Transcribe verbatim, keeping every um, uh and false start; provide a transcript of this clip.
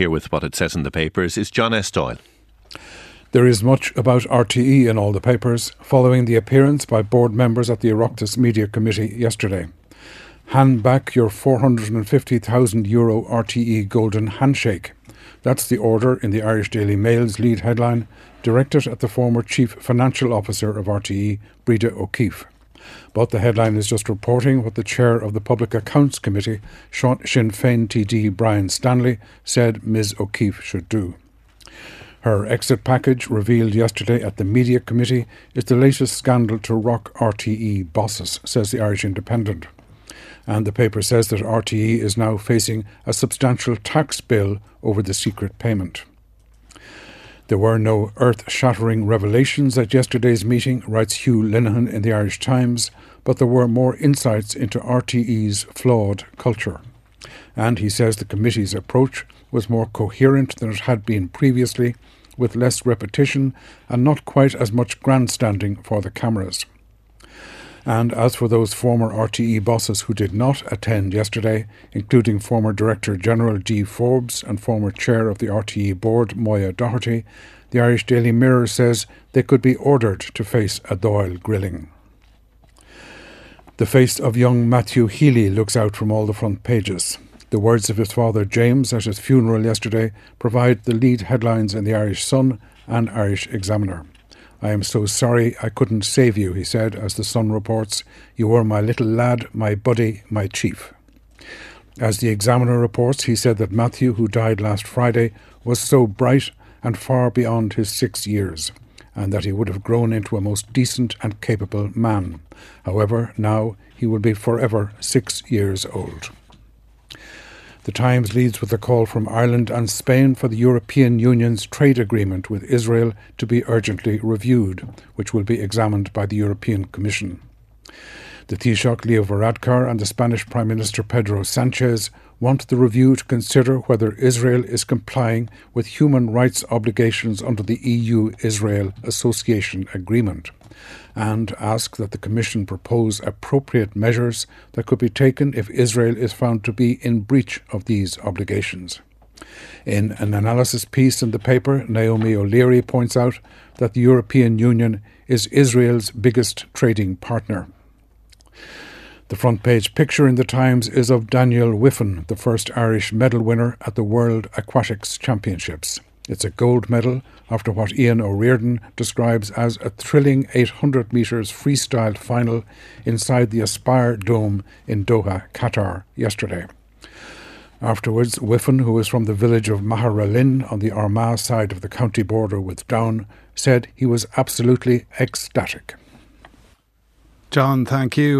here with what it says in the papers is John S. Doyle. There is much about R T E in all the papers following the appearance by board members at the Oireachtas Media Committee yesterday. Hand back your four hundred fifty thousand euro R T E golden handshake. That's the order in the Irish Daily Mail's lead headline, directed at the former Chief Financial Officer of R T E, Breda O'Keeffe. But the headline is just reporting what the chair of the Public Accounts Committee, Sinn Féin T D Brian Stanley, said Miz O'Keeffe should do. Her exit package, revealed yesterday at the Media Committee, is the latest scandal to rock R T E bosses, says the Irish Independent. And the paper says that R T E is now facing a substantial tax bill over the secret payment. There were no earth-shattering revelations at yesterday's meeting, writes Hugh Linehan in the Irish Times, but there were more insights into R T E's flawed culture. And he says the committee's approach was more coherent than it had been previously, with less repetition and not quite as much grandstanding for the cameras. And as for those former R T E bosses who did not attend yesterday, including former Director General Dee Forbes and former Chair of the R T E Board Moya Doherty, the Irish Daily Mirror says they could be ordered to face a Doyle grilling. The face of young Matthew Healy looks out from all the front pages. The words of his father James at his funeral yesterday provide the lead headlines in the Irish Sun and Irish Examiner. "I am so sorry I couldn't save you," he said, as the Sun reports. "You were my little lad, my buddy, my chief." As the Examiner reports, he said that Matthew, who died last Friday, was so bright and far beyond his six years, and that he would have grown into a most decent and capable man. However, now he will be forever six years old. The Times leads with a call from Ireland and Spain for the European Union's trade agreement with Israel to be urgently reviewed, which will be examined by the European Commission. The Taoiseach Leo Varadkar and the Spanish Prime Minister Pedro Sanchez want the review to consider whether Israel is complying with human rights obligations under the E U-Israel Association Agreement, and ask that the Commission propose appropriate measures that could be taken if Israel is found to be in breach of these obligations. In an analysis piece in the paper, Naomi O'Leary points out that the European Union is Israel's biggest trading partner. The front-page picture in the Times is of Daniel Wiffen, the first Irish medal winner at the World Aquatics Championships. It's a gold medal after what Ian O'Riordan describes as a thrilling eight hundred metres freestyle final inside the Aspire Dome in Doha, Qatar, yesterday. Afterwards, Wiffen, who is from the village of Maharalin on the Armagh side of the county border with Down, said he was absolutely ecstatic. John, thank you.